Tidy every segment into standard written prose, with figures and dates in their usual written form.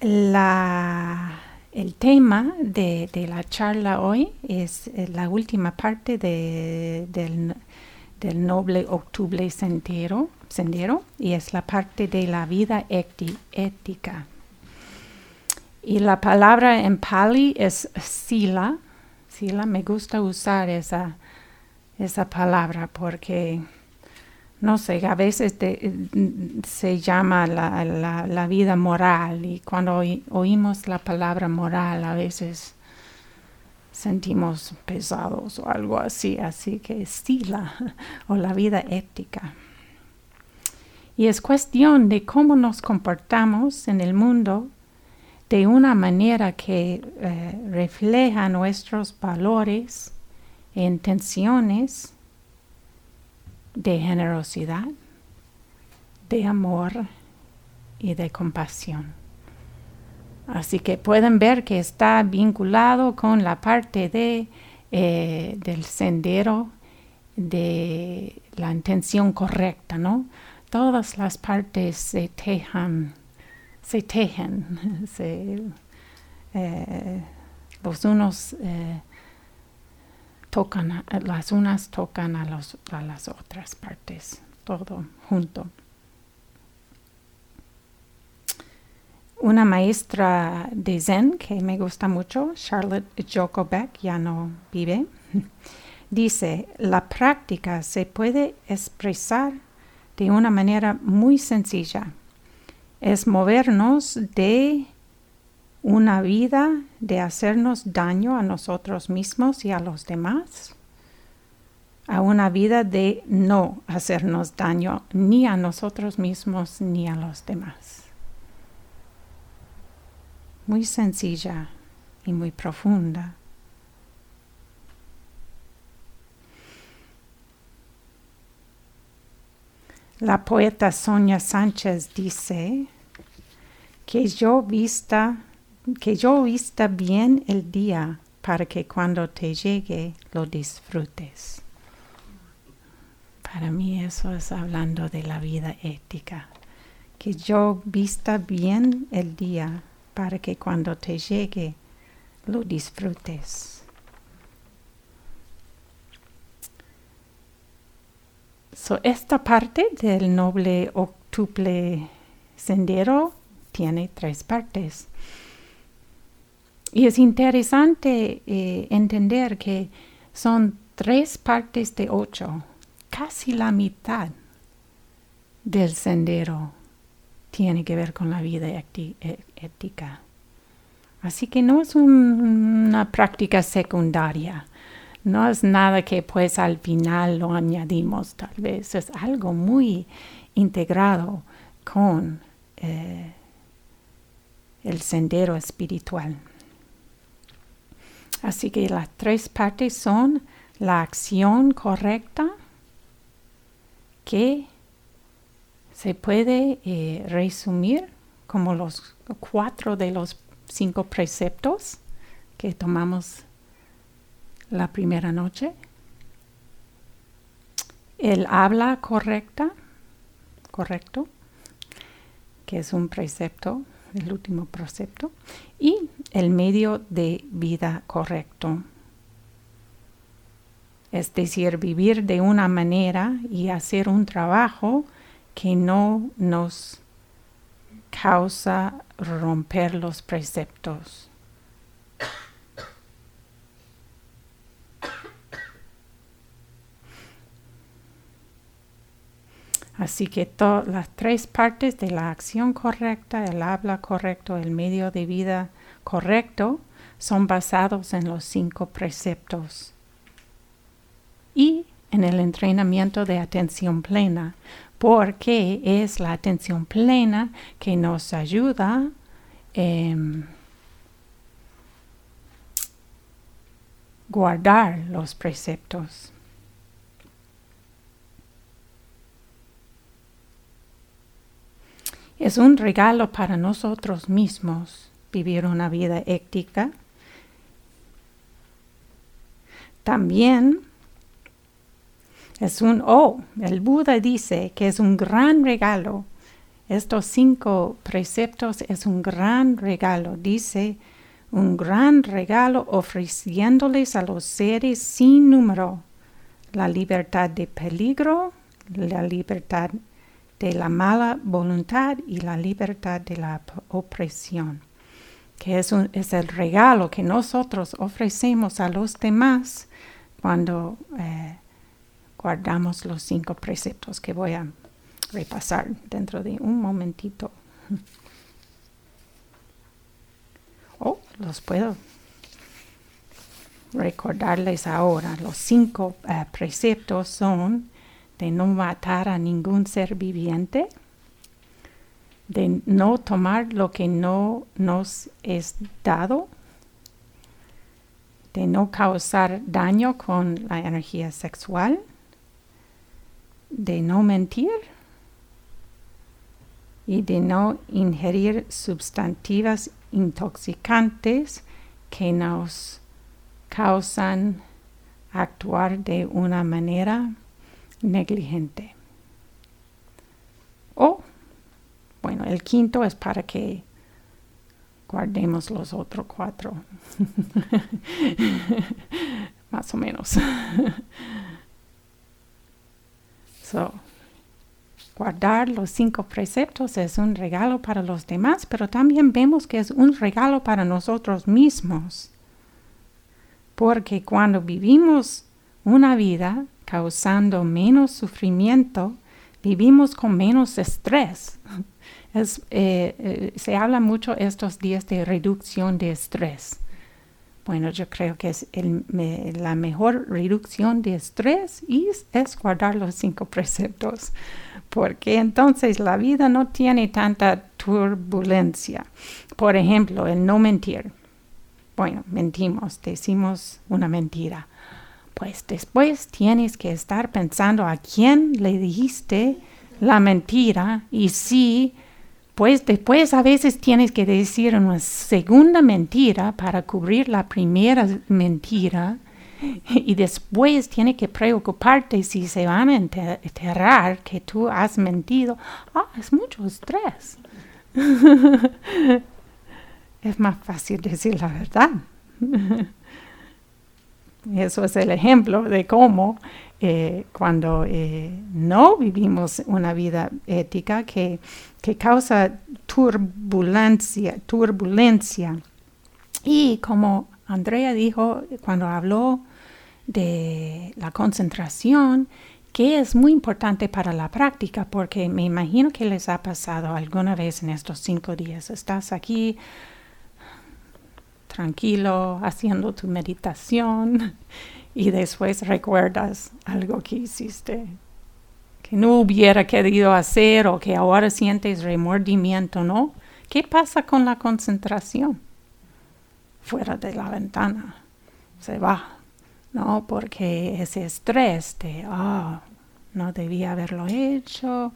El tema de la charla hoy es la última parte del Noble Óctuple sendero, y es la parte de la vida ética. Y la palabra en Pali es Sila. Sila, me gusta usar esa palabra porque... No sé, a veces se llama la vida moral, y cuando oímos la palabra moral a veces sentimos pesados o algo así. Así que Sila, o la vida ética. Y es cuestión de cómo nos comportamos en el mundo de una manera que refleja nuestros valores e intenciones de generosidad, de amor y de compasión. Así que pueden ver que está vinculado con la parte del sendero de la intención correcta, ¿no? Todas las partes se tejen, los unos... las unas tocan a las otras partes, todo junto. Una maestra de Zen que me gusta mucho, Charlotte Joko Beck, ya no vive, dice: la práctica se puede expresar de una manera muy sencilla. Es movernos de una vida de hacernos daño a nosotros mismos y a los demás, a una vida de no hacernos daño ni a nosotros mismos ni a los demás. Muy sencilla y muy profunda. La poeta Sonia Sánchez dice: que yo vista bien el día para que cuando te llegue lo disfrutes. Para mí eso es hablando de la vida ética. Que yo vista bien el día para que cuando te llegue lo disfrutes. Esta parte del Noble Óctuple Sendero tiene 3 partes. Y es interesante entender que son 3 partes de 8. Casi la mitad del sendero tiene que ver con la vida ética. Así que no es una práctica secundaria. No es nada que pues al final lo añadimos tal vez. Es algo muy integrado con el sendero espiritual. Así que las 3 partes son la acción correcta que se puede resumir como los 4 de los 5 preceptos que tomamos la primera noche. El habla correcto, que es un precepto, el último precepto, y el medio de vida correcto. Es decir, vivir de una manera y hacer un trabajo que no nos causa romper los preceptos. Así que las 3 partes de la acción correcta, el habla correcto, el medio de vida correcto, son basados en los 5 preceptos y en el entrenamiento de atención plena, porque es la atención plena que nos ayuda guardar los preceptos. Es un regalo para nosotros mismos vivir una vida ética. También el Buda dice que es un gran regalo Estos 5 preceptos es un gran regalo, dice, un gran regalo ofreciéndoles a los seres sin número la libertad de peligro, la libertad de la mala voluntad y la libertad de la opresión, que es el regalo que nosotros ofrecemos a los demás cuando guardamos los 5 preceptos que voy a repasar dentro de un momentito. Los puedo recordarles ahora. Los 5 preceptos son de no matar a ningún ser viviente, de no tomar lo que no nos es dado, de no causar daño con la energía sexual, de no mentir y de no ingerir sustancias intoxicantes que nos causan actuar de una manera negligente. El 5 es para que guardemos los otros 4. Más o menos. Guardar los 5 preceptos es un regalo para los demás, pero también vemos que es un regalo para nosotros mismos. Porque cuando vivimos una vida causando menos sufrimiento, vivimos con menos estrés. Se habla mucho estos días de reducción de estrés. Yo creo que es la mejor reducción de estrés y es guardar los 5 preceptos, porque entonces la vida no tiene tanta turbulencia. Por ejemplo, el no mentir. Mentimos, decimos una mentira. Pues después tienes que estar pensando a quién le dijiste la mentira y si... Pues después a veces tienes que decir una segunda mentira para cubrir la primera mentira y después tienes que preocuparte si se van a enterar que tú has mentido. Es mucho estrés. Es más fácil decir la verdad. Eso es el ejemplo de cómo cuando no vivimos una vida ética que causa turbulencia. Y como Andrea dijo cuando habló de la concentración, que es muy importante para la práctica, porque me imagino que les ha pasado alguna vez en estos 5 días. Estás aquí tranquilo, haciendo tu meditación y después recuerdas algo que hiciste que no hubiera querido hacer o que ahora sientes remordimiento, ¿no? ¿Qué pasa con la concentración? Fuera de la ventana, se va, ¿no? Porque ese estrés de, no debía haberlo hecho,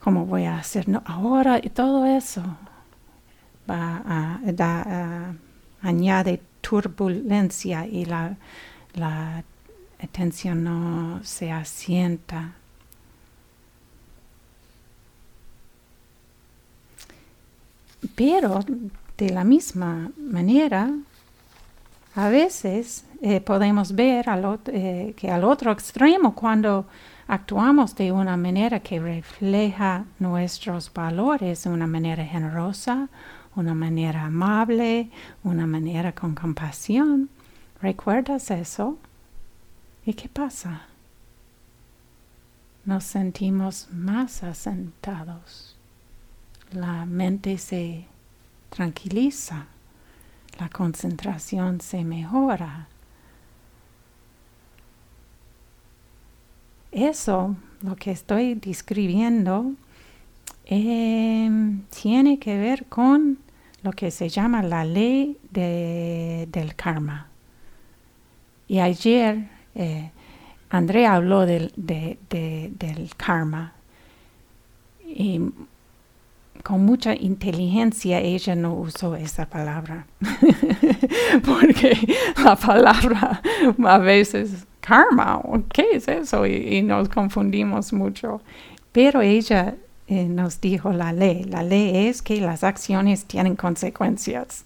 ¿cómo voy a hacer ahora? Y todo eso añade turbulencia y la atención no se asienta. Pero de la misma manera, a veces podemos ver que al otro extremo, cuando actuamos de una manera que refleja nuestros valores, de una manera generosa, una manera amable, una manera con compasión. ¿Recuerdas eso? ¿Y qué pasa? Nos sentimos más asentados. La mente se tranquiliza. La concentración se mejora. Eso, lo que estoy describiendo, tiene que ver con lo que se llama la ley del karma. Y ayer Andrea habló del karma. Y con mucha inteligencia ella no usó esa palabra. Porque la palabra a veces, ¿karma? ¿Qué es eso? Y nos confundimos mucho. Pero ella nos dijo la ley. La ley es que las acciones tienen consecuencias.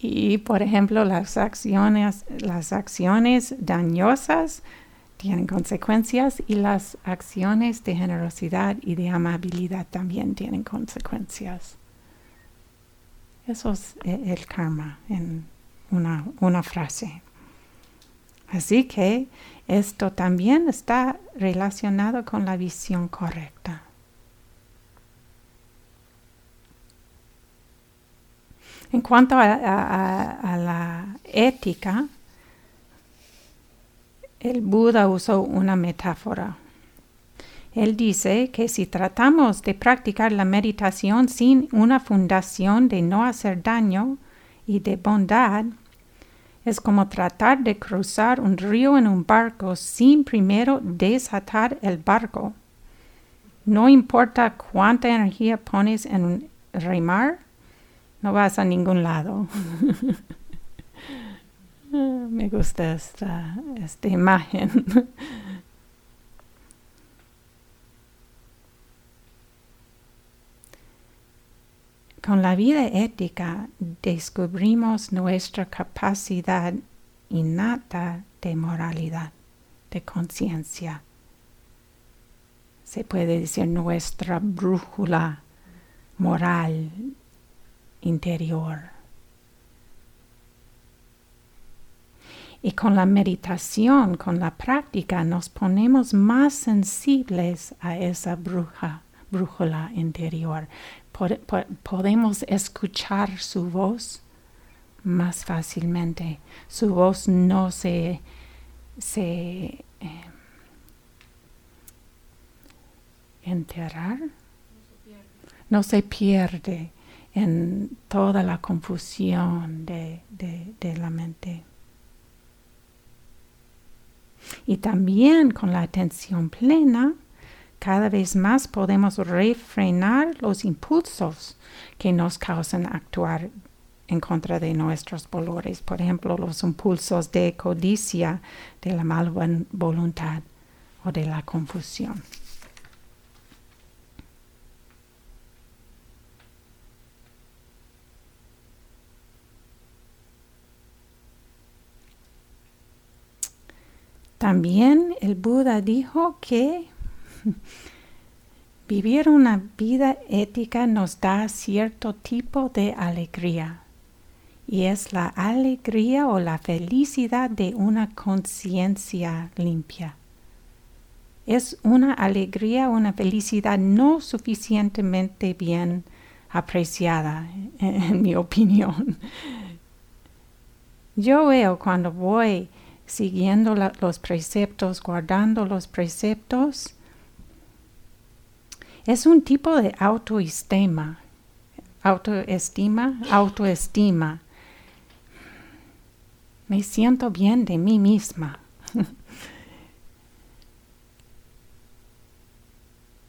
Y, por ejemplo, las acciones dañosas tienen consecuencias y las acciones de generosidad y de amabilidad también tienen consecuencias. Eso es el karma en una frase. Así que esto también está relacionado con la visión correcta. En cuanto a la ética, el Buda usó una metáfora. Él dice que si tratamos de practicar la meditación sin una fundación de no hacer daño y de bondad, es como tratar de cruzar un río en un barco sin primero desatar el barco. No importa cuánta energía pones en remar, no vas a ningún lado. Me gusta esta imagen. Con la vida ética descubrimos nuestra capacidad innata de moralidad, de conciencia. Se puede decir nuestra brújula moral interior. Y con la meditación, con la práctica, nos ponemos más sensibles a esa brújula interior. Podemos escuchar su voz más fácilmente. Su voz no se enterar. No se pierde en toda la confusión de la mente. Y también con la atención plena, cada vez más podemos refrenar los impulsos que nos causan actuar en contra de nuestros valores. Por ejemplo, los impulsos de codicia, de la mala voluntad o de la confusión. También el Buda dijo que vivir una vida ética nos da cierto tipo de alegría, y es la alegría o la felicidad de una conciencia limpia. Es una alegría, una felicidad no suficientemente bien apreciada, en mi opinión. Yo veo cuando voy siguiendo los preceptos, guardando los preceptos, es un tipo de autoestima. Me siento bien de mí misma.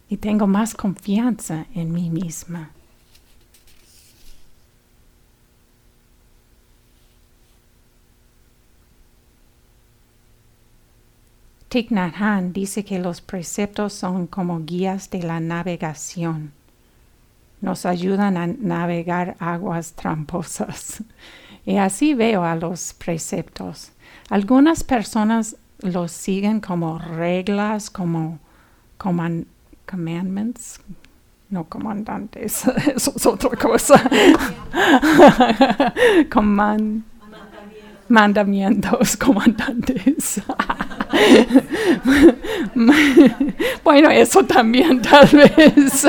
Y tengo más confianza en mí misma. Thich Nhat Hanh dice que los preceptos son como guías de la navegación. Nos ayudan a navegar aguas tramposas. Y así veo a los preceptos. Algunas personas los siguen como reglas, como commandments. No comandantes, eso es otra cosa. Mandamientos, comandantes. Bueno, eso también tal vez.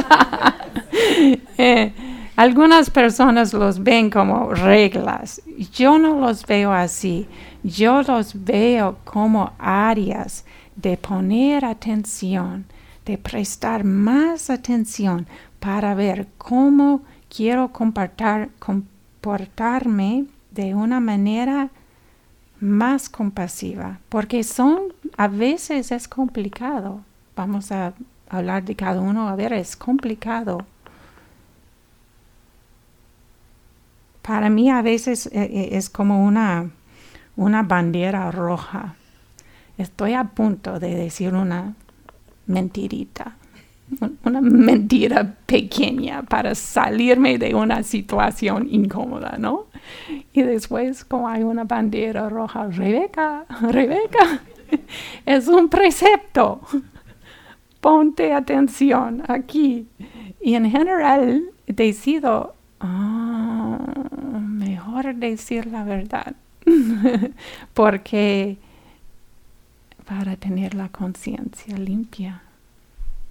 Algunas personas los ven como reglas. Yo no los veo así. Yo los veo como áreas de poner atención, de prestar más atención para ver cómo quiero comportarme de una manera más compasiva, porque a veces es complicado. Vamos a hablar de cada uno. A ver, es complicado. Para mí a veces es como una bandera roja. Estoy a punto de decir una mentirita. una mentira pequeña para salirme de una situación incómoda, ¿no? Y después, como hay una bandera roja, Rebeca, es un precepto. Ponte atención aquí. Y en general decido, mejor decir la verdad, porque para tener la conciencia limpia,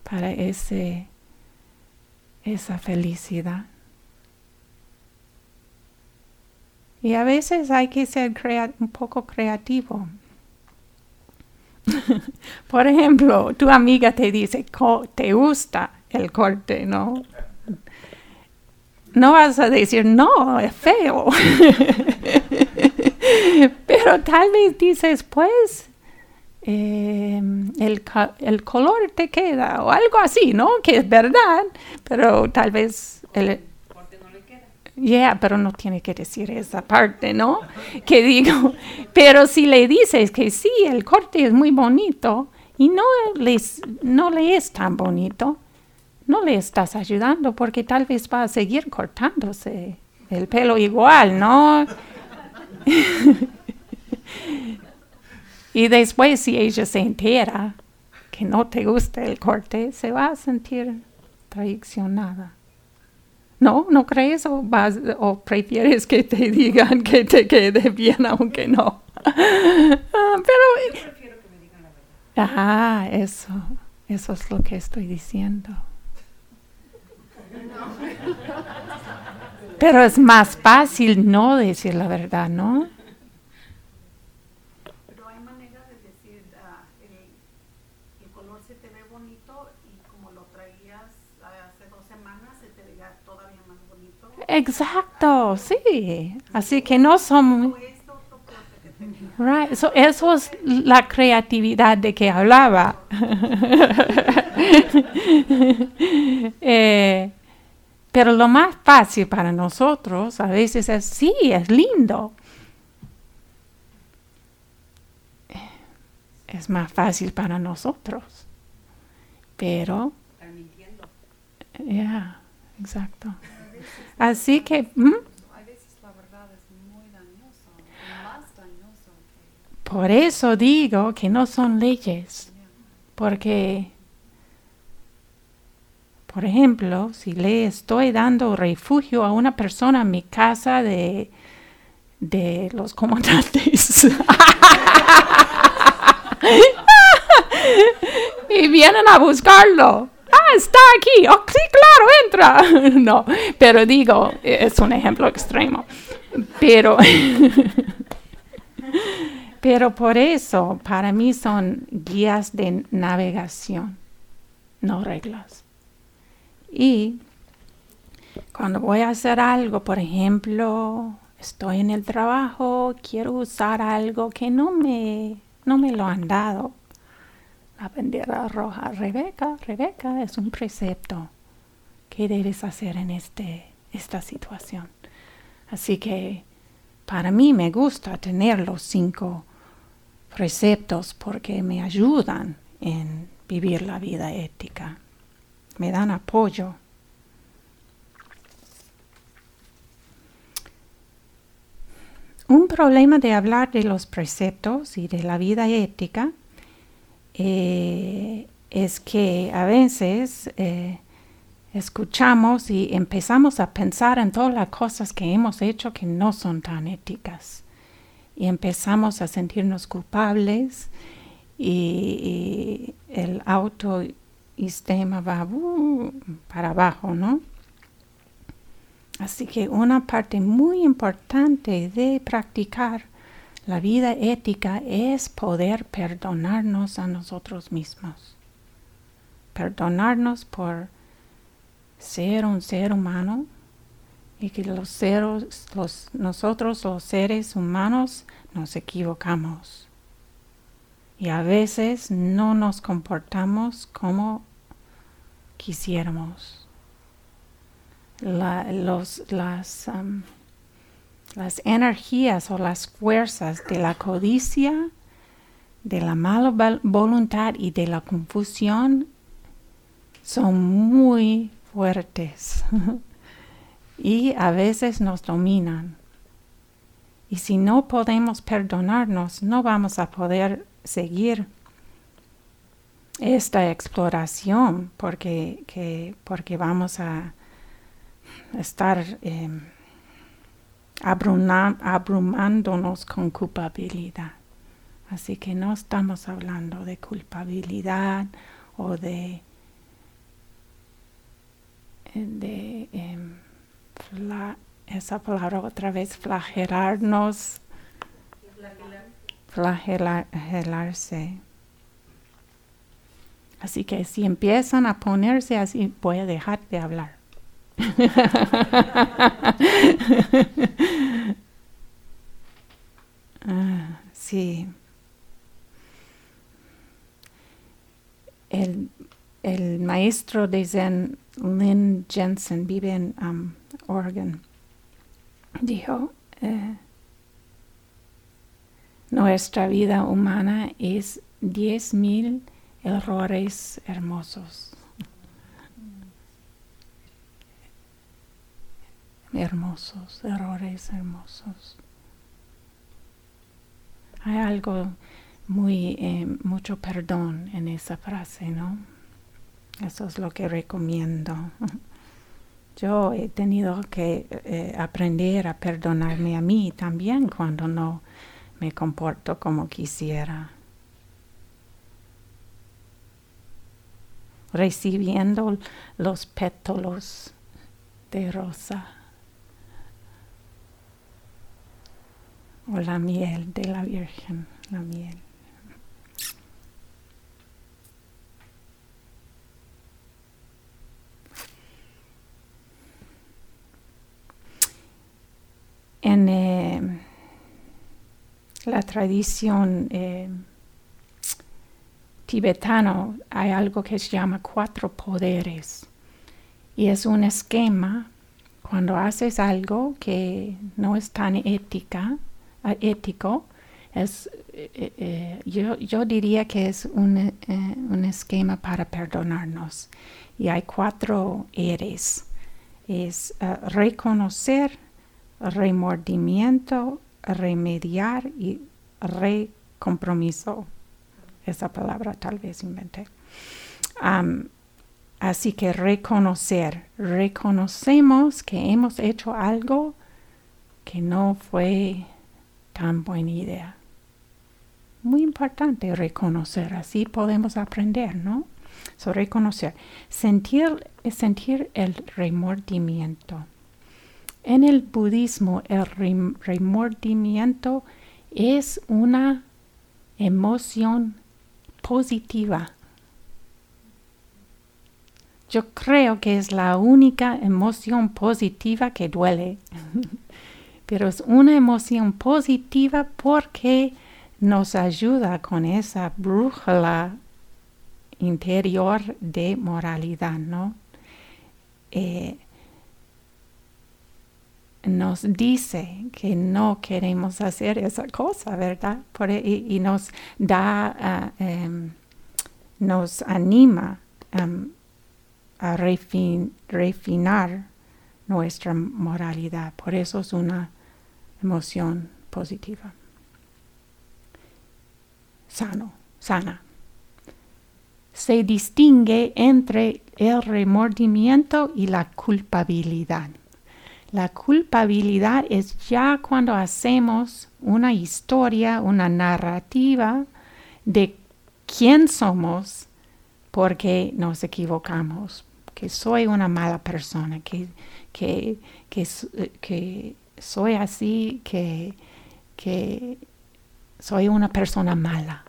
para esa felicidad. Y a veces hay que ser un poco creativo. Por ejemplo, tu amiga te dice, ¿te gusta el corte, no? No vas a decir, no, es feo. Pero tal vez dices, pues, el color te queda, o algo así, ¿no? Que es verdad, pero tal vez... el corte no le queda. Yeah, pero no tiene que decir esa parte, ¿no? Que digo, pero si le dices que sí, el corte es muy bonito, y no le es tan bonito, no le estás ayudando, porque tal vez va a seguir cortándose el pelo igual, ¿no? Y después, si ella se entera que no te gusta el corte, se va a sentir traicionada. ¿No crees? ¿O prefieres que te digan que te quede bien, aunque no? Pero yo prefiero que me digan la verdad. Ah, eso es lo que estoy diciendo. Pero es más fácil no decir la verdad, ¿no? Exacto, sí. Así que no somos... Right. So eso es la creatividad de que hablaba. Pero lo más fácil para nosotros a veces es, sí, es lindo. Es más fácil para nosotros. Pero... Están mintiendo. Yeah, exacto. Así que... A veces la verdad es muy dañosa, más dañosa. Por eso digo que no son leyes. Porque, por ejemplo, si le estoy dando refugio a una persona en mi casa de los comandantes. Y vienen a buscarlo. Está aquí, oh, sí, claro, entra. No, pero digo, es un ejemplo extremo. Pero por eso, para mí son guías de navegación, no reglas. Y cuando voy a hacer algo, por ejemplo, estoy en el trabajo, quiero usar algo que no me lo han dado. La bandera roja, Rebeca, es un precepto que debes hacer en esta situación. Así que para mí me gusta tener los 5 preceptos porque me ayudan en vivir la vida ética. Me dan apoyo. Un problema de hablar de los preceptos y de la vida ética es que a veces escuchamos y empezamos a pensar en todas las cosas que hemos hecho que no son tan éticas. Y empezamos a sentirnos culpables y el autoestima va para abajo, ¿no? Así que una parte muy importante de practicar la vida ética es poder perdonarnos a nosotros mismos. Perdonarnos por ser un ser humano y que nosotros los seres humanos nos equivocamos. Y a veces no nos comportamos como quisiéramos. Las energías o las fuerzas de la codicia, de la mala voluntad y de la confusión son muy fuertes y a veces nos dominan. Y si no podemos perdonarnos, no vamos a poder seguir esta exploración porque vamos a estar abrumándonos con culpabilidad. Así que no estamos hablando de culpabilidad o flagelarnos. Flagelarse. Así que si empiezan a ponerse así, voy a dejar de hablar. Sí. El maestro de Zen, Lynn Jensen, vive en Oregon. Dijo, nuestra vida humana es 10,000 errores hermosos. Hermosos, errores hermosos. Hay algo mucho perdón en esa frase, ¿no? Eso es lo que recomiendo. Yo he tenido que aprender a perdonarme a mí también cuando no me comporto como quisiera. Recibiendo los pétalos de rosa o la miel de la Virgen, la miel. En la tradición tibetano hay algo que se llama 4 poderes y es un esquema cuando haces algo que no es tan ético. Es, yo diría que es un esquema para perdonarnos y hay 4 R's. Es reconocer, remordimiento, remediar y recompromiso. Esa palabra tal vez inventé. Así que reconocer. Reconocemos que hemos hecho algo que no fue tan buena idea. Muy importante reconocer. Así podemos aprender, ¿no? So, reconocer. Sentir el remordimiento. En el budismo, el remordimiento es una emoción positiva. Yo creo que es la única emoción positiva que duele. Pero es una emoción positiva porque nos ayuda con esa brújula interior de moralidad, ¿no? Nos dice que no queremos hacer esa cosa, ¿verdad? Y nos da, nos anima a refinar nuestra moralidad. Por eso es una emoción positiva. Sana. Se distingue entre el remordimiento y la culpabilidad. La culpabilidad es ya cuando hacemos una historia, una narrativa de quién somos porque nos equivocamos, que soy una mala persona, que soy así, que soy una persona mala.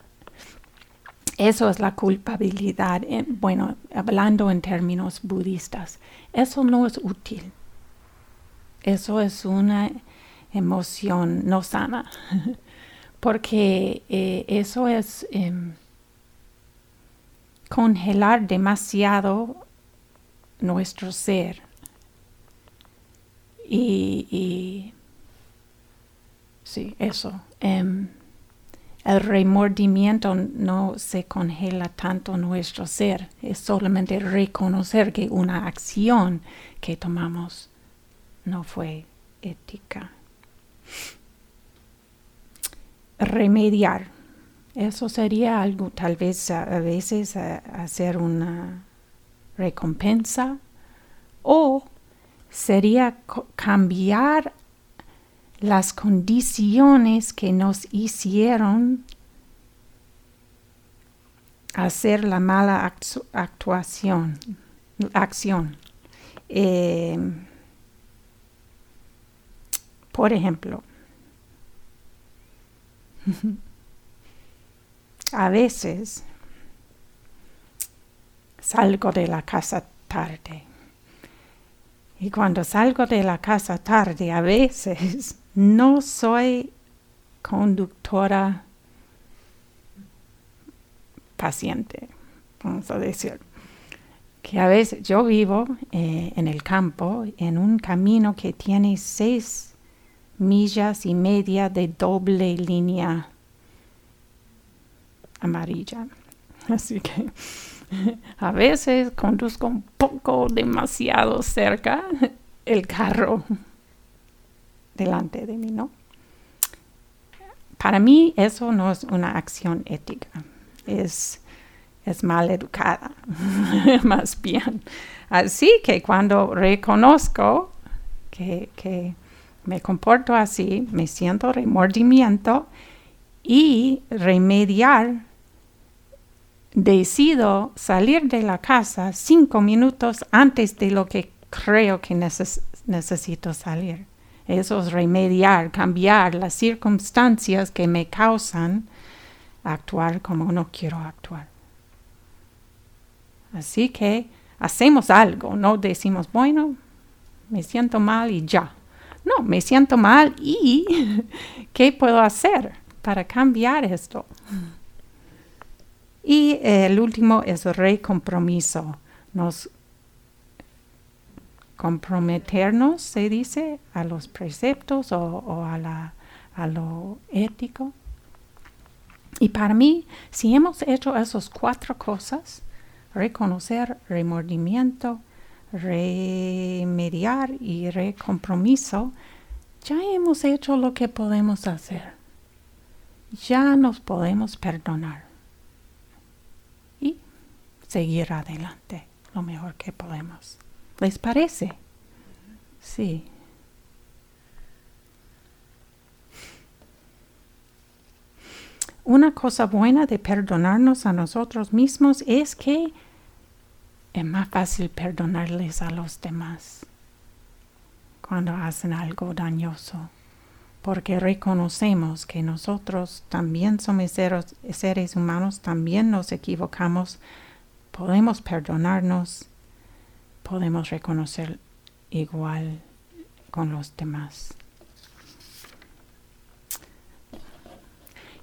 Eso es la culpabilidad. Bueno, hablando en términos budistas, eso no es útil. Eso es una emoción no sana, porque eso es congelar demasiado nuestro ser y sí, eso. el remordimiento no se congela tanto nuestro ser, es solamente reconocer que una acción que tomamos no fue ética. Remediar. Eso sería algo, tal vez a veces hacer una recompensa, o sería cambiar las condiciones que nos hicieron hacer la mala acción. Por ejemplo, a veces salgo de la casa tarde. Y cuando salgo de la casa tarde, a veces no soy conductora paciente, vamos a decir. Que a veces yo vivo en el campo, en un camino que tiene 6.5 millas de doble línea amarilla. Así que a veces conduzco un poco demasiado cerca el carro delante de mí, ¿no? Para mí eso no es una acción ética, es mal educada, más bien. Así que cuando reconozco que me comporto así, me siento remordimiento y remediar, decido salir de la casa 5 minutos antes de lo que creo que necesito salir. Eso es remediar, cambiar las circunstancias que me causan actuar como no quiero actuar. Así que hacemos algo, no decimos, bueno, me siento mal y ya. No, me siento mal y ¿qué puedo hacer para cambiar esto? Y el último es recompromiso. Nos comprometernos, se dice, a los preceptos o a lo ético. Y para mí, si hemos hecho esas 4 cosas, reconocer, remordimiento, remediar y recompromiso, ya hemos hecho lo que podemos hacer. Ya nos podemos perdonar. Seguir adelante lo mejor que podemos. ¿Les parece? Sí. Una cosa buena de perdonarnos a nosotros mismos es que es más fácil perdonarles a los demás cuando hacen algo dañoso, porque reconocemos que nosotros también somos seres humanos, también nos equivocamos. Podemos perdonarnos, podemos reconocer igual con los demás.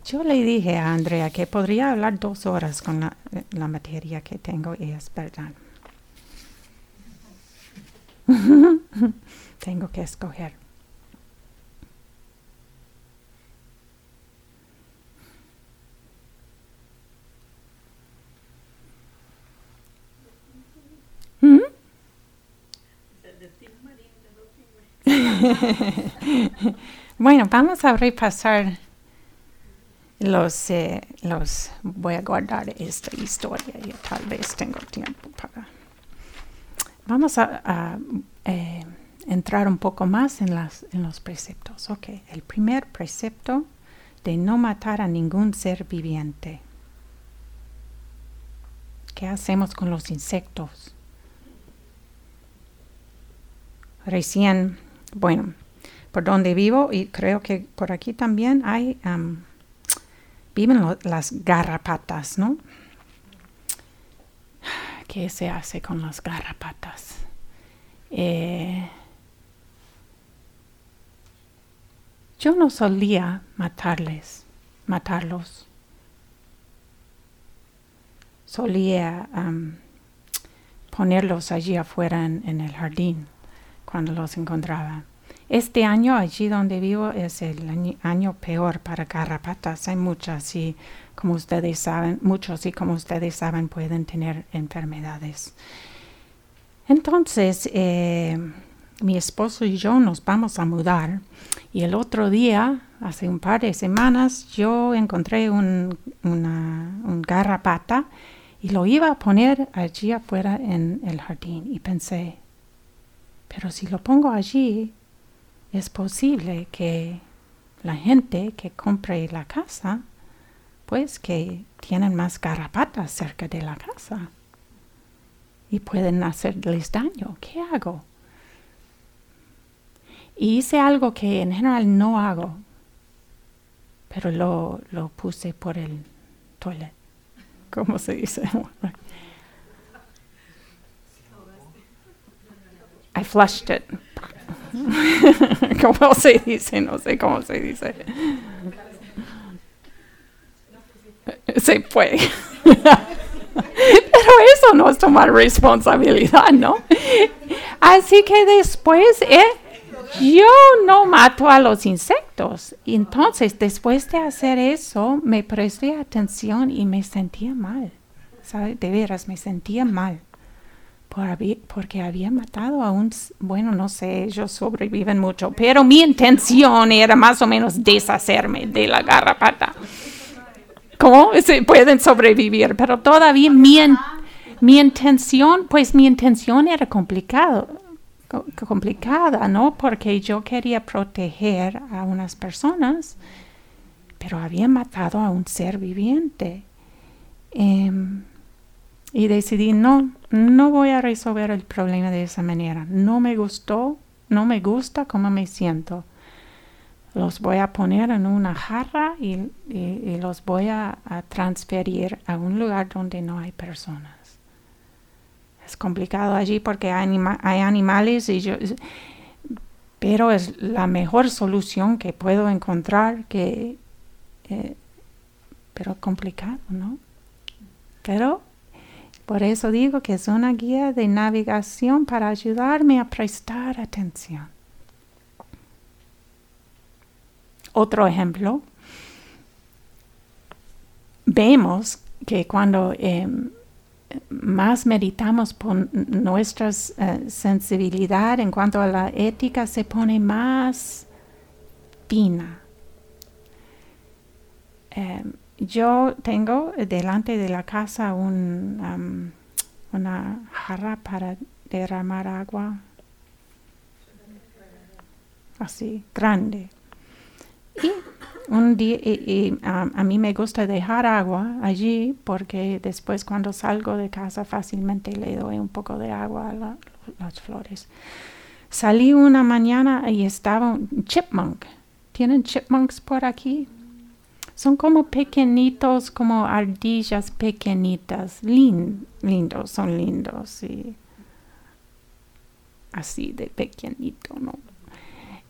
Yo le dije a Andrea que podría hablar 2 horas con la materia que tengo y es verdad. Tengo que escoger. Bueno, vamos a repasar los. Voy a guardar esta historia y tal vez tengo tiempo para. Vamos a entrar un poco más en los preceptos. Ok, el primer precepto de no matar a ningún ser viviente. ¿Qué hacemos con los insectos? Recién, bueno, por donde vivo, y creo que por aquí también hay, viven las garrapatas, ¿no? ¿Qué se hace con las garrapatas? Yo no solía matarlos. Solía ponerlos allí afuera en el jardín cuando los encontraba. Este año allí donde vivo es el año peor para garrapatas. Hay muchas y, como ustedes saben, pueden tener enfermedades. Entonces, mi esposo y yo nos vamos a mudar. Y el otro día, hace un par de semanas, yo encontré un garrapata y lo iba a poner allí afuera en el jardín. Y pensé, pero si lo pongo allí, es posible que la gente que compre la casa, pues que tienen más garrapatas cerca de la casa y pueden hacerles daño. ¿Qué hago? Y hice algo que en general no hago, pero lo puse por el toilet. ¿Cómo se dice? I flushed it. ¿Cómo se dice? No sé cómo se dice. Se fue. Pero eso no es tomar responsabilidad, ¿no? Así que después, yo no mato a los insectos. Entonces, después de hacer eso, me presté atención y me sentía mal. ¿Sabes? De veras, me sentía mal. Porque había matado a bueno, no sé, ellos sobreviven mucho, pero mi intención era más o menos deshacerme de la garrapata. ¿Cómo? Sí, pueden sobrevivir, pero todavía mi intención era complicada, ¿no? Porque yo quería proteger a unas personas, pero había matado a un ser viviente. Y decidí, no voy a resolver el problema de esa manera. No me gusta cómo me siento. Los voy a poner en una jarra y los voy a transferir a un lugar donde no hay personas. Es complicado allí porque hay animales, pero es la mejor solución que puedo encontrar, pero complicado, ¿no? Pero por eso digo que es una guía de navegación para ayudarme a prestar atención. Otro ejemplo. Vemos que cuando más meditamos por nuestra sensibilidad en cuanto a la ética se pone más fina. Yo tengo delante de la casa una jarra para derramar agua, así, grande. Y un día a mí me gusta dejar agua allí porque después cuando salgo de casa fácilmente le doy un poco de agua a las flores. Salí una mañana y estaba un chipmunk. ¿Tienen chipmunks por aquí? Son como pequeñitos, como ardillas pequeñitas, lindos, son lindos y así de pequeñito, ¿no?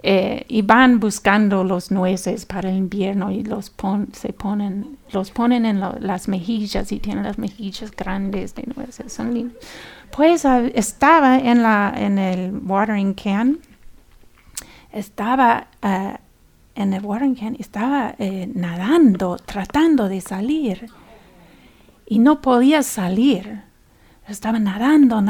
Y van buscando los nueces para el invierno y los ponen en las mejillas y tienen las mejillas grandes de nueces, son lindos. Pues estaba en el watering can, estaba nadando, tratando de salir. Y no podía salir. Estaba nadando.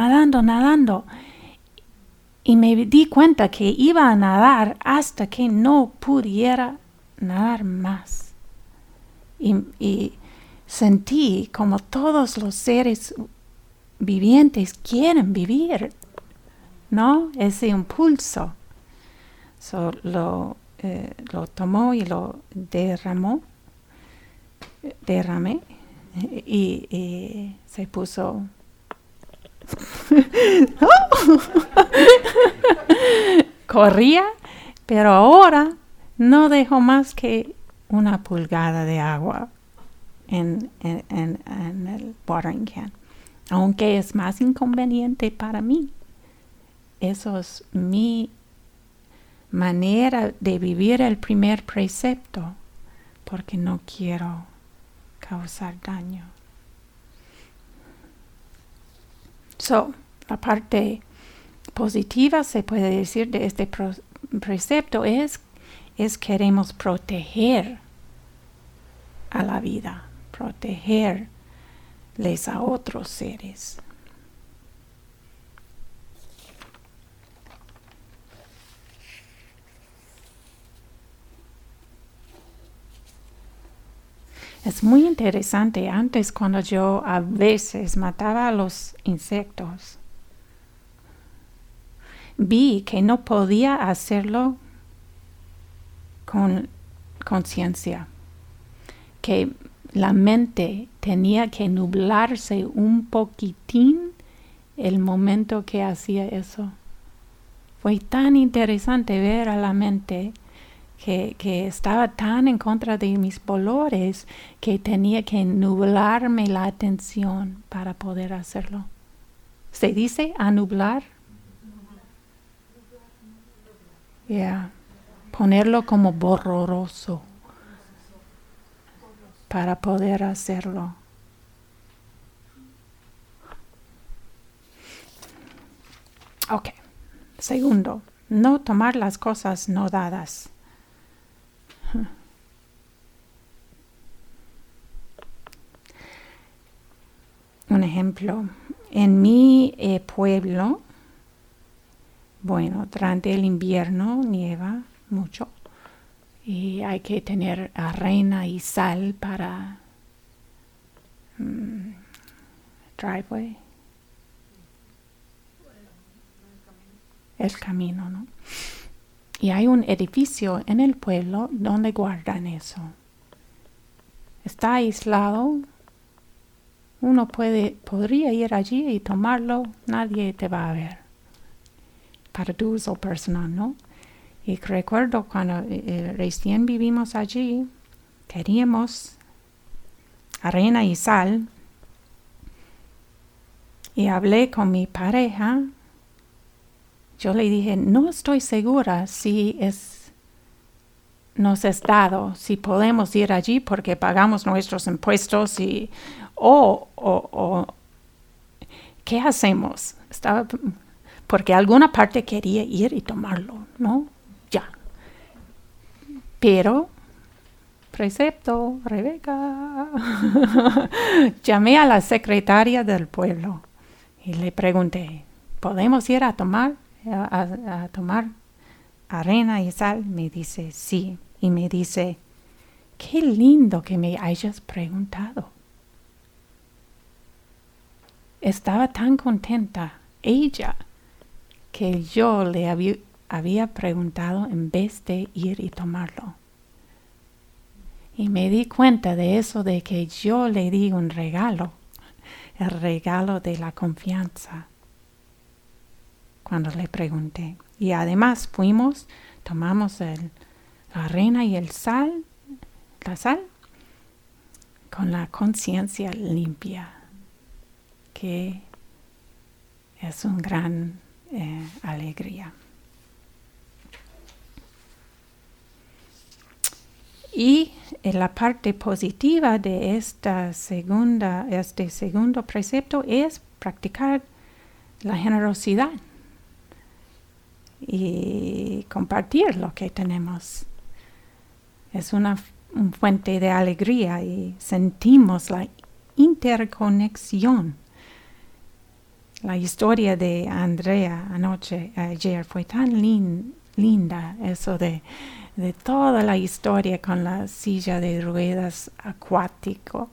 Y me di cuenta que iba a nadar hasta que no pudiera nadar más. Y sentí como todos los seres vivientes quieren vivir, ¿no? Ese impulso. Lo tomó y lo derramé y se puso corría, pero ahora no dejó más que una pulgada de agua en el watering can, aunque es más inconveniente para mí. Eso es mi manera de vivir el primer precepto, porque no quiero causar daño. La parte positiva se puede decir de este precepto es queremos proteger a la vida, protegerles a otros seres. Es muy interesante, antes cuando yo a veces mataba a los insectos, vi que no podía hacerlo con conciencia, que la mente tenía que nublarse un poquitín el momento que hacía eso. Fue tan interesante ver a la mente que estaba tan en contra de mis valores que tenía que nublarme la atención para poder hacerlo. ¿Se dice anublar? Yeah. Ponerlo como borroso para poder hacerlo. Ok. Segundo, no tomar las cosas no dadas. Un ejemplo, en mi pueblo, bueno, durante el invierno nieva mucho y hay que tener arena y sal para driveway, el camino, ¿no? Y hay un edificio en el pueblo donde guardan eso. Está aislado. Uno podría ir allí y tomarlo. Nadie te va a ver. Para tu uso personal, ¿no? Y recuerdo cuando recién vivimos allí, queríamos arena y sal. Y hablé con mi pareja. Yo le dije, no estoy segura si nos es dado, si podemos ir allí porque pagamos nuestros impuestos y ¿qué hacemos? Porque alguna parte quería ir y tomarlo, ¿no? Ya. Pero, precepto, Rebeca. Llamé a la secretaria del pueblo y le pregunté, ¿podemos ir a tomar? A tomar arena y sal, me dice sí, y me dice, qué lindo que me hayas preguntado. Estaba tan contenta ella que yo le había preguntado en vez de ir y tomarlo. Y me di cuenta de eso, de que yo le di un regalo, el regalo de la confianza, cuando le pregunté. Y además fuimos, tomamos la arena y la sal, con la conciencia limpia, que es una gran alegría. Y en la parte positiva de este segundo precepto es practicar la generosidad y compartir lo que tenemos. Es una fuente de alegría y sentimos la interconexión. La historia de Andrea ayer fue tan linda, eso de toda la historia con la silla de ruedas acuática,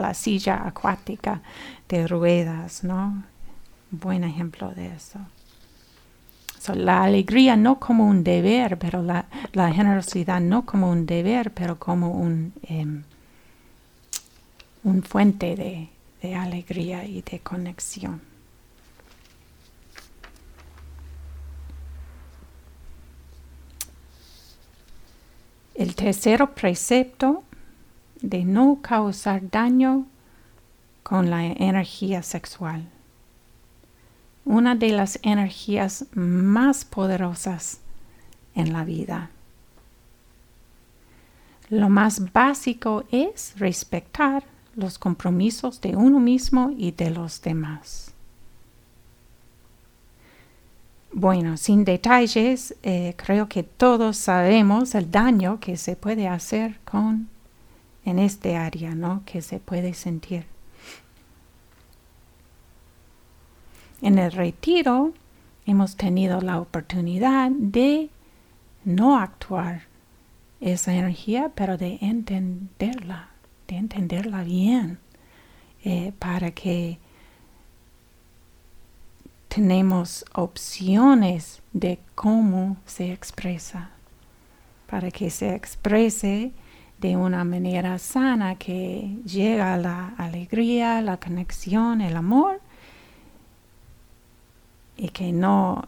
la silla acuática de ruedas, ¿no? Buen ejemplo de eso. La alegría no como un deber, pero la generosidad no como un deber, pero como un fuente de alegría y de conexión. El tercero precepto de no causar daño con la energía sexual. Una de las energías más poderosas en la vida. Lo más básico es respetar los compromisos de uno mismo y de los demás. Bueno, sin detalles, creo que todos sabemos el daño que se puede hacer en este área, ¿no? Que se puede sentir. En el retiro hemos tenido la oportunidad de no actuar esa energía, pero de entenderla bien, para que tenemos opciones de cómo se expresa, para que se exprese de una manera sana que llega a la alegría, la conexión, el amor, y que no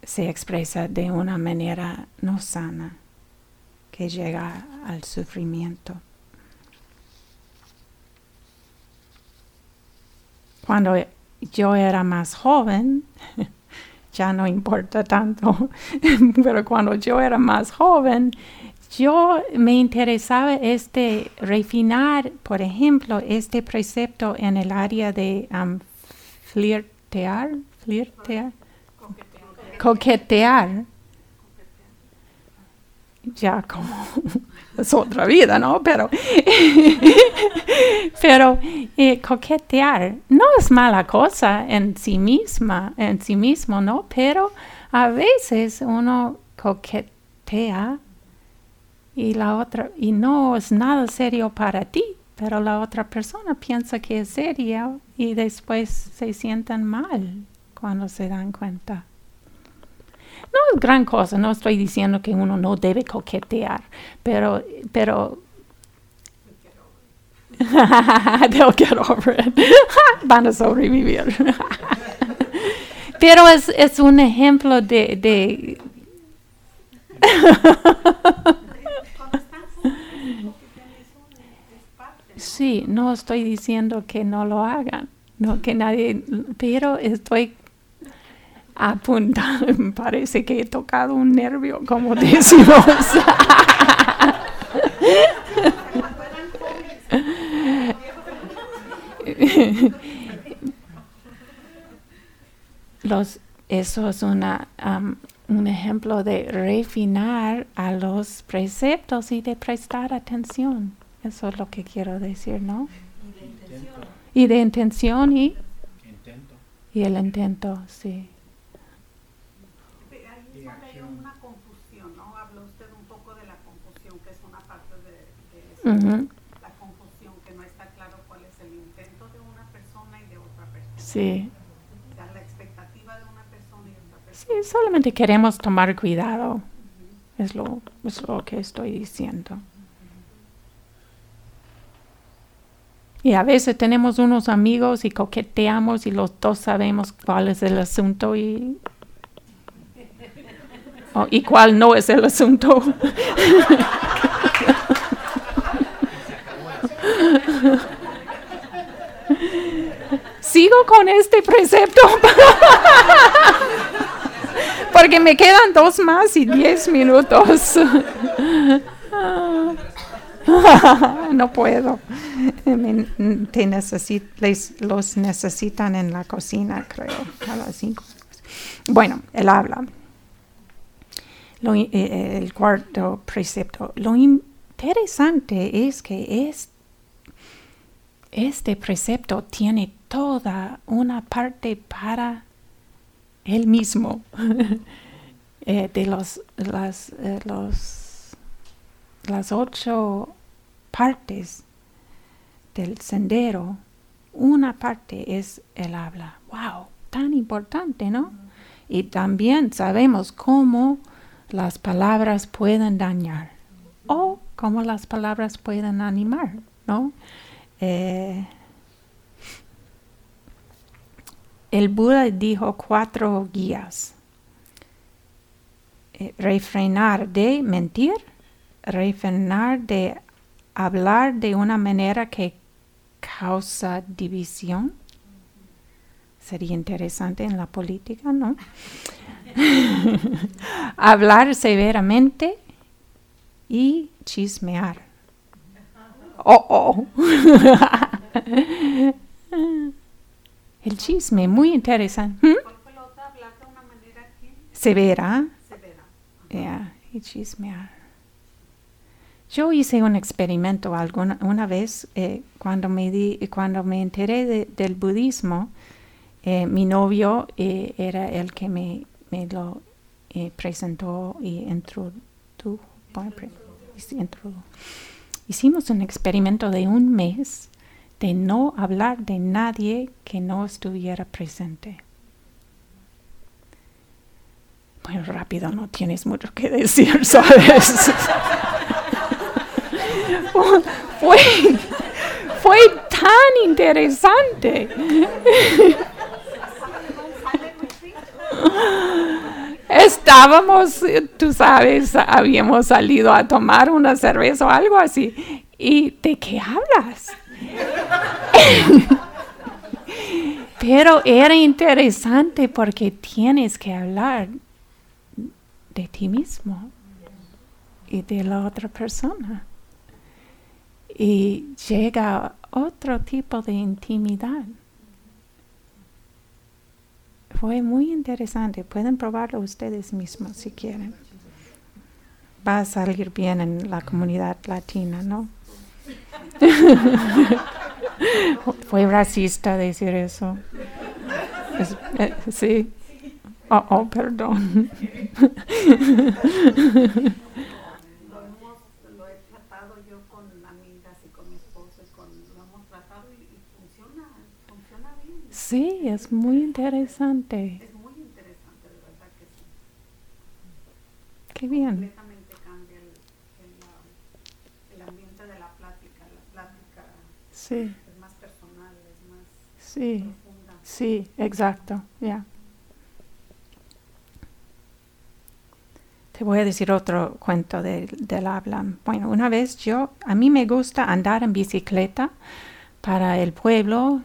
se expresa de una manera no sana, que llega al sufrimiento. Cuando yo era más joven, ya no importa tanto, pero cuando yo era más joven, yo me interesaba refinar, por ejemplo, este precepto en el área de coquetear. Ya como es otra vida, ¿no? Pero coquetear no es mala cosa en sí mismo, ¿no? Pero a veces uno coquetea y no es nada serio para ti, pero la otra persona piensa que es seria y después se sienten mal cuando se dan cuenta. No es gran cosa, no estoy diciendo que uno no debe coquetear, pero they'll get over it. Van a sobrevivir. Pero es un ejemplo de sí, no estoy diciendo que no lo hagan, no que nadie, pero estoy apunta, parece que he tocado un nervio, como decimos. Eso es un ejemplo de refinar a los preceptos y de prestar atención. Eso es lo que quiero decir, ¿no? Y el intento, sí. Uh-huh. La confusión, que no está claro cuál es el intento de una persona y de otra persona. Sí. La expectativa de una persona y de otra persona. Sí, solamente queremos tomar cuidado. Uh-huh. Es lo que estoy diciendo. Uh-huh. Y a veces tenemos unos amigos y coqueteamos y los dos sabemos cuál es el asunto y cuál no es el asunto. Sigo con este precepto porque me quedan 2 más y 10 minutos. No puedo. Los necesitan en la cocina, creo, a las 5. Bueno, él habla. El cuarto precepto. Lo interesante es que este precepto tiene toda una parte para él mismo, de las 8 partes del sendero. Una parte es el habla. ¡Wow! Tan importante, ¿no? Y también sabemos cómo las palabras pueden dañar o cómo las palabras pueden animar, ¿no? El Buda dijo 4 guías: refrenar de mentir, refrenar de hablar de una manera que causa división. Sería interesante en la política, ¿no? Hablar severamente y chismear. El chisme, muy interesante. Severa. Yeah, el chismear. Yo hice un experimento una vez cuando me enteré del budismo. Mi novio era el que me lo presentó y introdujo. Hicimos un experimento de un mes de no hablar de nadie que no estuviera presente. Bueno, rápido, no tienes mucho que decir, ¿sabes? Fue tan interesante. Estábamos, tú sabes, habíamos salido a tomar una cerveza o algo así. ¿Y de qué hablas? Pero era interesante porque tienes que hablar de ti mismo y de la otra persona. Y llega otro tipo de intimidad. Fue muy interesante. Pueden probarlo ustedes mismos si quieren. Va a salir bien en la comunidad latina, ¿no? Fue racista decir eso. Sí. Oh, perdón. Sí, es muy interesante. Es muy interesante, de verdad que sí. Qué bien. Completamente cambia el ambiente de la plática. La plática sí. Es más personal, es más sí. Profunda. Sí, exacto. Yeah. Te voy a decir otro cuento del habla. Bueno, una vez a mí me gusta andar en bicicleta para el pueblo.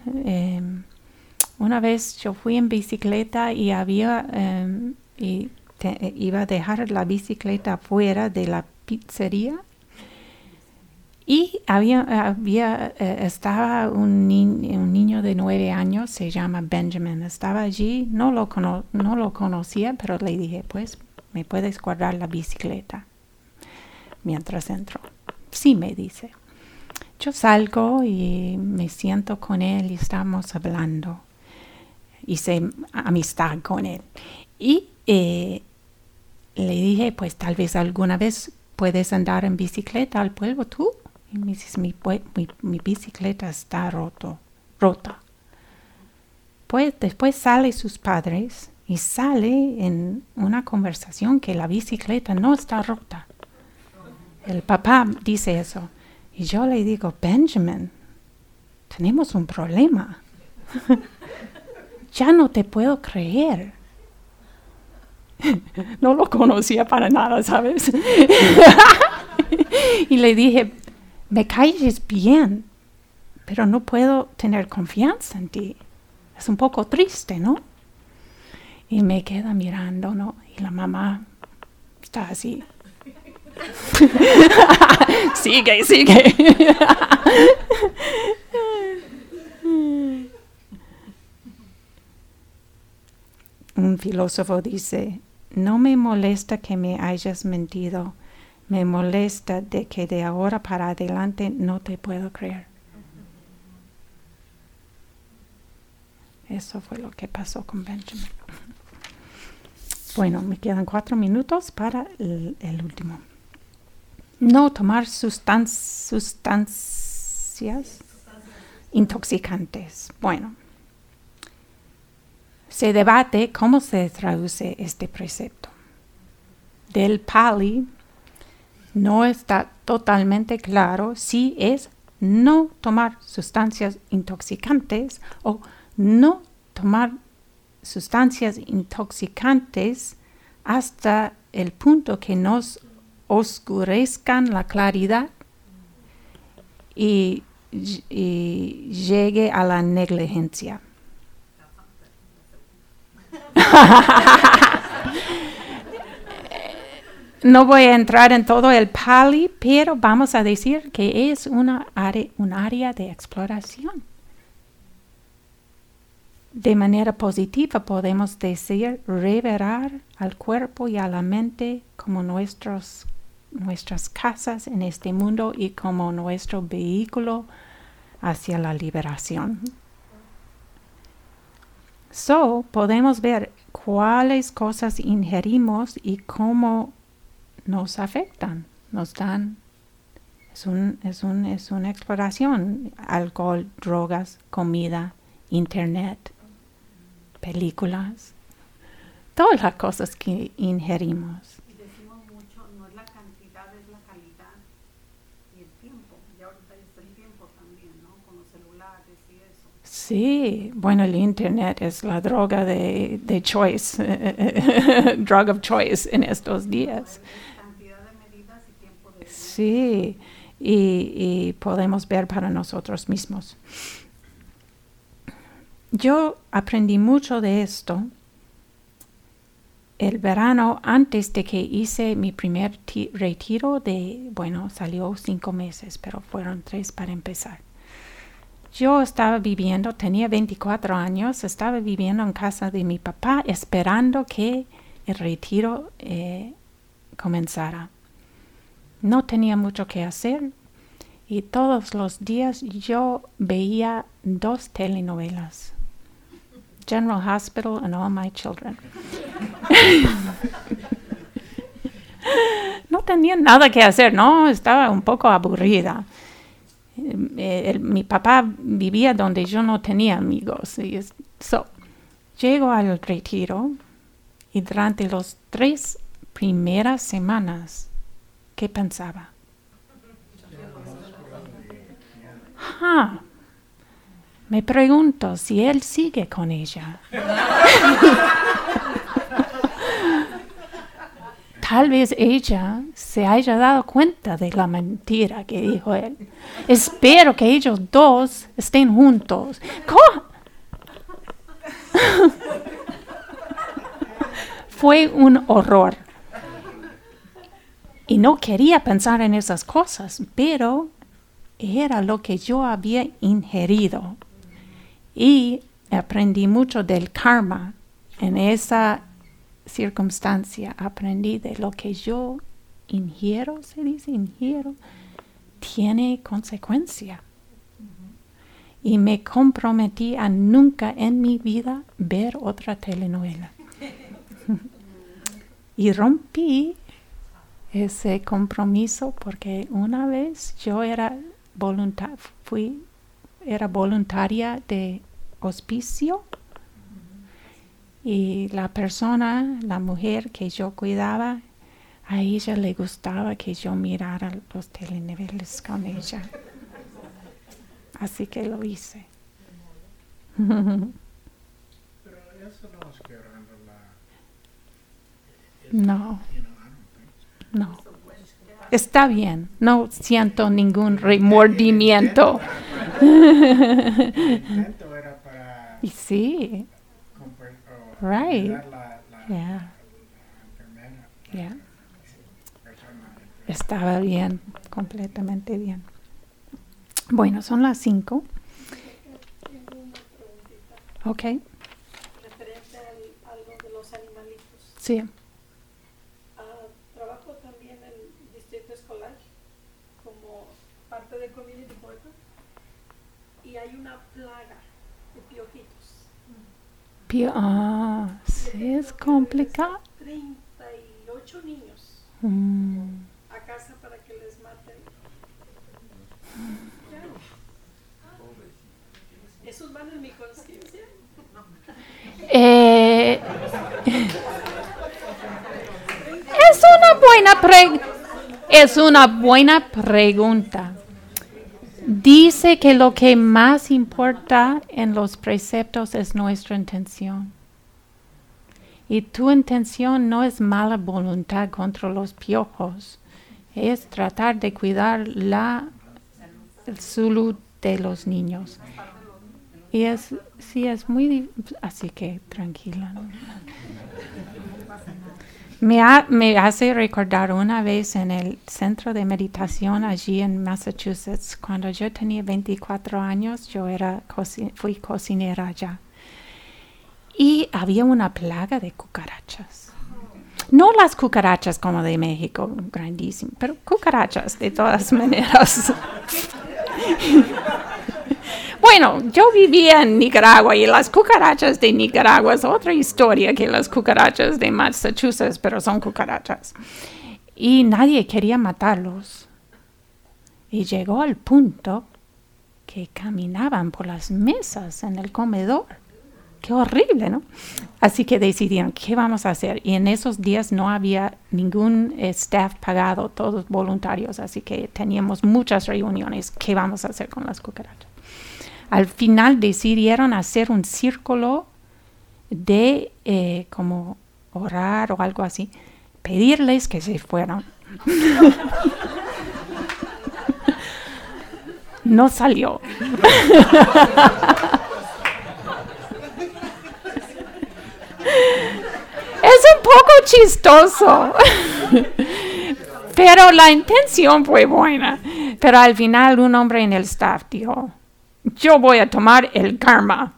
Una vez yo fui en bicicleta y iba a dejar la bicicleta fuera de la pizzería y estaba un niño de 9 años, se llama Benjamin, estaba allí, no lo conocía, pero le dije, pues, ¿me puedes guardar la bicicleta mientras entro? Sí, me dice. Yo salgo y me siento con él y estamos hablando. Hice amistad con él. Y le dije, pues tal vez alguna vez puedes andar en bicicleta al pueblo tú. Y me dice, mi bicicleta está rota. Pues después salen sus padres y sale en una conversación que la bicicleta no está rota. El papá dice eso. Y yo le digo, Benjamin, tenemos un problema. Ya no te puedo creer. No lo conocía para nada, ¿sabes? Y le dije, me calles bien, pero no puedo tener confianza en ti. Es un poco triste, ¿no? Y me queda mirando, ¿no? Y la mamá está así. Sigue. Un filósofo dice, no me molesta que me hayas mentido, me molesta de que de ahora para adelante no te puedo creer. Eso fue lo que pasó con Benjamin. Bueno, me quedan 4 minutos para el último. No tomar sustancias intoxicantes. Bueno. Se debate cómo se traduce este precepto. Del Pali no está totalmente claro si es no tomar sustancias intoxicantes o no tomar sustancias intoxicantes hasta el punto que nos oscurezcan la claridad y llegue a la negligencia. No voy a entrar en todo el Pali, pero vamos a decir que es un área de exploración. De manera positiva podemos decir reverar al cuerpo y a la mente como nuestras casas en este mundo y como nuestro vehículo hacia la liberación. So, podemos ver cuáles cosas ingerimos y cómo nos afectan, nos dan. Es una exploración. Alcohol, drogas, comida, internet, películas, todas las cosas que ingerimos. Y decimos mucho, no es la cantidad, es la calidad y el tiempo. Y ahorita está el tiempo también, ¿no? Con los celulares y eso. Sí, bueno, el internet es la droga de choice, drug of choice en estos días. Es cantidad de medidas y tiempo de vida. Sí, y podemos ver para nosotros mismos. Yo aprendí mucho de esto el verano antes de que hice mi primer retiro de, bueno, salió 5 meses, pero fueron 3 para empezar. Yo estaba viviendo, tenía 24 años, estaba viviendo en casa de mi papá esperando que el retiro comenzara. No tenía mucho que hacer. Y todos los días yo veía 2 telenovelas. General Hospital and All My Children. No tenía nada que hacer, no, estaba un poco aburrida. Mi papá vivía donde yo no tenía amigos. Llego al retiro y durante las 3 primeras semanas, ¿qué pensaba? Me pregunto si él sigue con ella. Tal vez ella se haya dado cuenta de la mentira que dijo él. Espero que ellos dos estén juntos. Fue un horror. Y no quería pensar en esas cosas, pero era lo que yo había ingerido. Y aprendí mucho del karma en esa circunstancia. Aprendí de lo que yo ingiero, se dice ingiero, tiene consecuencia. Y me comprometí a nunca en mi vida ver otra telenovela. Y rompí ese compromiso porque una vez yo era voluntaria de hospicio y la mujer que yo cuidaba, a ella le gustaba que yo mirara los telenovelas con ella. Así que lo hice. Pero eso no es que no. No. Está bien, no siento ningún remordimiento. El intento era para sí. Right. La persona. Estaba bien, completamente bien. Bueno, son las 5. Okay. Referente a algo de los animalitos. Sí. De community board y hay una plaga de piojitos. Sí, es complicado. 38 niños a casa para que les maten. ¿Esos van en mi conciencia? No. Es una buena pregunta. Dice que lo que más importa en los preceptos es nuestra intención. Y tu intención no es mala voluntad contra los piojos, es tratar de cuidar la salud de los niños. Y es muy difícil, así que tranquila. ¿No? Me hace recordar una vez en el centro de meditación allí en Massachusetts, cuando yo tenía 24 años, yo fui cocinera allá. y había una plaga de cucarachas. No las cucarachas como de México, grandísimo, pero cucarachas de todas maneras. Bueno, yo vivía en Nicaragua y las cucarachas de Nicaragua es otra historia que las cucarachas de Massachusetts, pero son cucarachas. Y nadie quería matarlos. Y llegó al punto que caminaban por las mesas en el comedor. Qué horrible, ¿no? Así que decidieron, ¿qué vamos a hacer? Y en esos días no había ningún staff pagado, todos voluntarios, así que teníamos muchas reuniones. ¿Qué vamos a hacer con las cucarachas? Al final decidieron hacer un círculo de como orar o algo así, pedirles que se fueran. No salió. Es un poco chistoso, pero la intención fue buena. Pero al final un hombre en el staff dijo, yo voy a tomar el karma.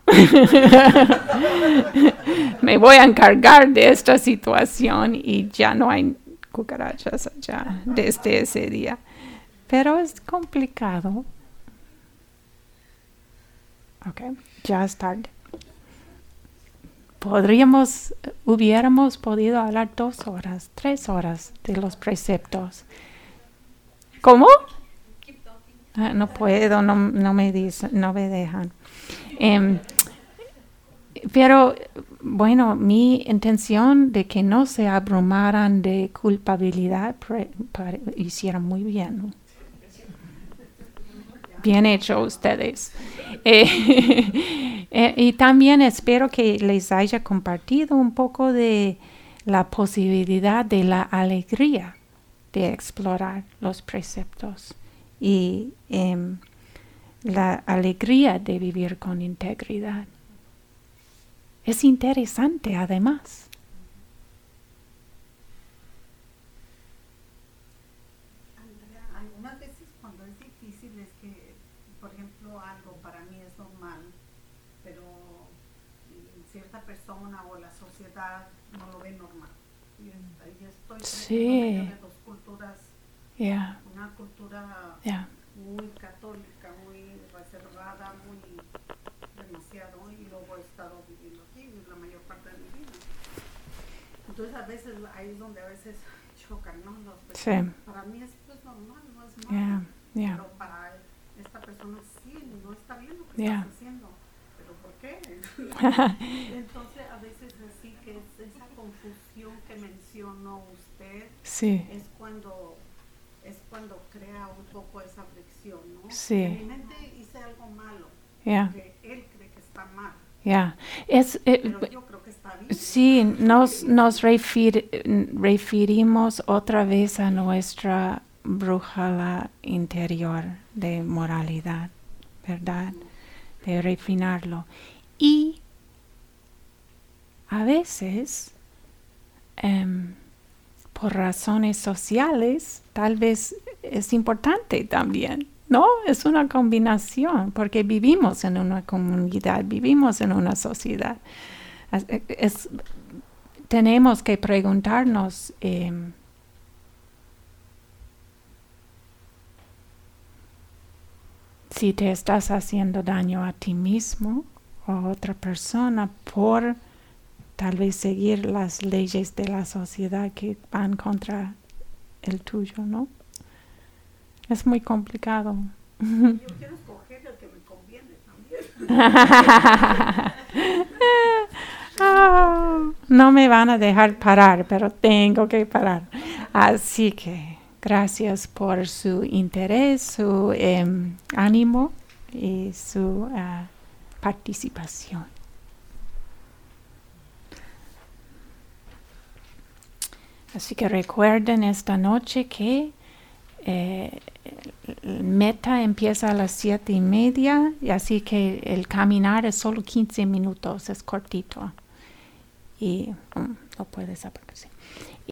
Me voy a encargar de esta situación y ya no hay cucarachas allá desde ese día. Pero es complicado. Ok, ya es tarde. Hubiéramos podido hablar 2 horas, 3 horas de los preceptos. ¿Cómo? No puedo, no me dejan. Pero, bueno, mi intención de que no se abrumaran de culpabilidad, hicieron muy bien, ¿no? Bien hecho ustedes. Y también espero que les haya compartido un poco de la posibilidad de la alegría de explorar los preceptos y la alegría de vivir con integridad. Es interesante además. Sí. Dos culturas, yeah. Una cultura, yeah, muy católica, muy reservada, muy demasiado, y luego he estado viviendo aquí la mayor parte de mi vida. Entonces a veces ahí es donde a veces chocan, ¿no? Sí. Para mí esto es normal, no es malo, yeah, yeah, pero para esta persona sí, no está bien lo que, yeah, está haciendo, pero ¿por qué? Entonces a veces así que es esa confusión que mencionó usted. Sí. Es cuando crea un poco esa fricción, ¿no? Sí. En mi mente hice algo malo, yeah, porque él cree que está mal. Yeah. Pero yo creo que está bien. Sí, nos referimos otra vez a nuestra brújula interior de moralidad, ¿verdad? Mm. De refinarlo. Y a veces... por razones sociales, tal vez es importante también, ¿no? Es una combinación, porque vivimos en una comunidad, vivimos en una sociedad. Tenemos que preguntarnos, si te estás haciendo daño a ti mismo o a otra persona por... tal vez seguir las leyes de la sociedad que van contra el tuyo, ¿no? Es muy complicado. Yo quiero escoger el que me conviene también. Oh, no me van a dejar parar, pero tengo que parar. Así que gracias por su interés, su ánimo y su participación. Así que recuerden esta noche que el meta empieza a las 7:30, y así que el caminar es solo 15 minutos, es cortito. Y lo puedes apagar, sí.